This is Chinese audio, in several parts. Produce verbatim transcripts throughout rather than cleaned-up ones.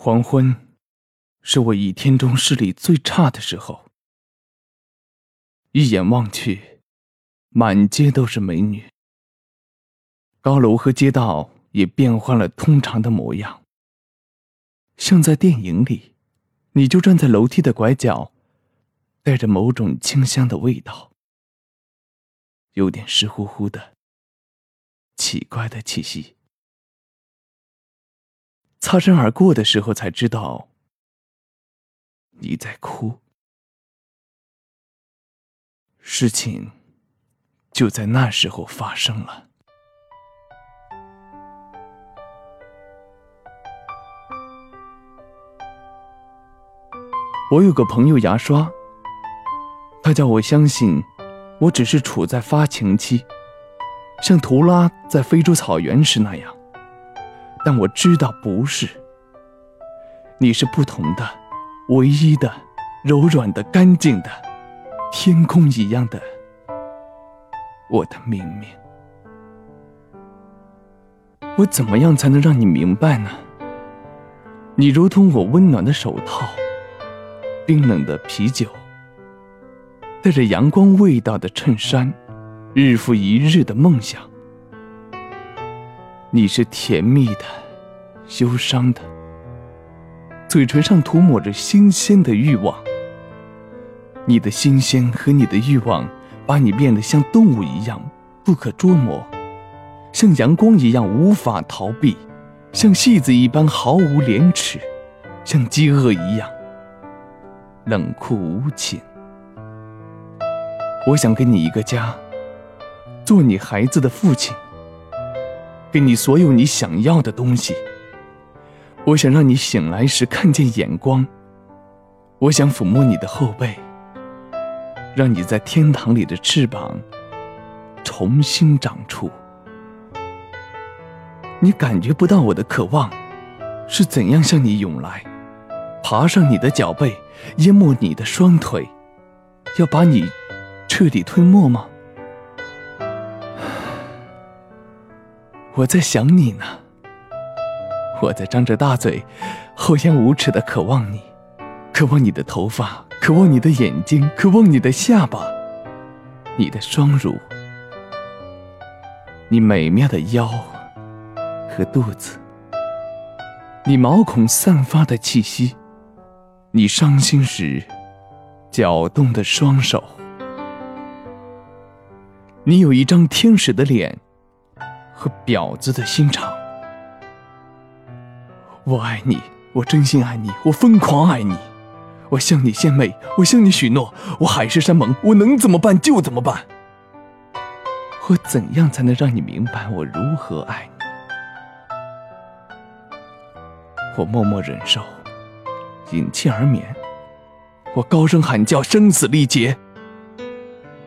黄昏是我一天中视力最差的时候，一眼望去，满街都是美女，高楼和街道也变换了通常的模样，像在电影里，你就站在楼梯的拐角，带着某种清香的味道，有点湿乎乎的奇怪的气息。擦身而过的时候才知道你在哭。事情就在那时候发生了。我有个朋友牙刷，他叫我相信我只是处在发情期，像图拉在非洲草原时那样，但我知道不是。你是不同的，唯一的，柔软的，干净的，天空一样的，我的明明。我怎么样才能让你明白呢？你如同我温暖的手套，冰冷的啤酒，带着阳光味道的衬衫，日复一日的梦想。你是甜蜜的，忧伤的，嘴唇上涂抹着新鲜的欲望。你的新鲜和你的欲望把你变得像动物一样不可捉摸，像阳光一样无法逃避，像戏子一般毫无廉耻，像饥饿一样冷酷无情。我想给你一个家，做你孩子的父亲，给你所有你想要的东西。我想让你醒来时看见眼光，我想抚摸你的后背，让你在天堂里的翅膀重新长出。你感觉不到我的渴望是怎样向你涌来，爬上你的脚背，淹没你的双腿，要把你彻底吞没吗？我在想你呢，我在张着大嘴厚颜无耻地渴望你，渴望你的头发，渴望你的眼睛，渴望你的下巴，你的双乳，你美妙的腰和肚子，你毛孔散发的气息，你伤心时搅动的双手。你有一张天使的脸和婊子的心肠。我爱你，我真心爱你，我疯狂爱你，我向你献媚，我向你许诺，我海誓山盟，我能怎么办就怎么办。我怎样才能让你明白我如何爱你？我默默忍受，隐气而眠，我高声喊叫，声嘶力竭，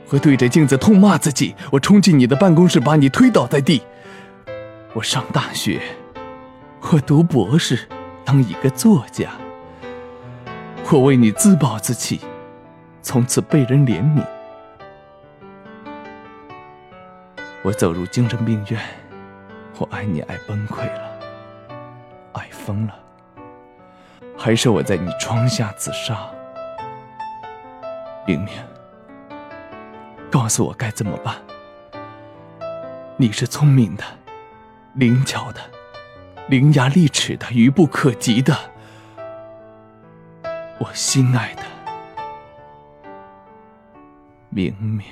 我对着镜子痛骂自己，我冲进你的办公室，把你推倒在地。我上大学，我读博士，当一个作家，我为你自暴自弃，从此被人怜悯。我走入精神病院，我爱你爱崩溃了，爱疯了，还是我在你窗下自杀。明明，告诉我该怎么办。你是聪明的，灵巧的，伶牙俐齿的，愚不可及的，我心爱的明明。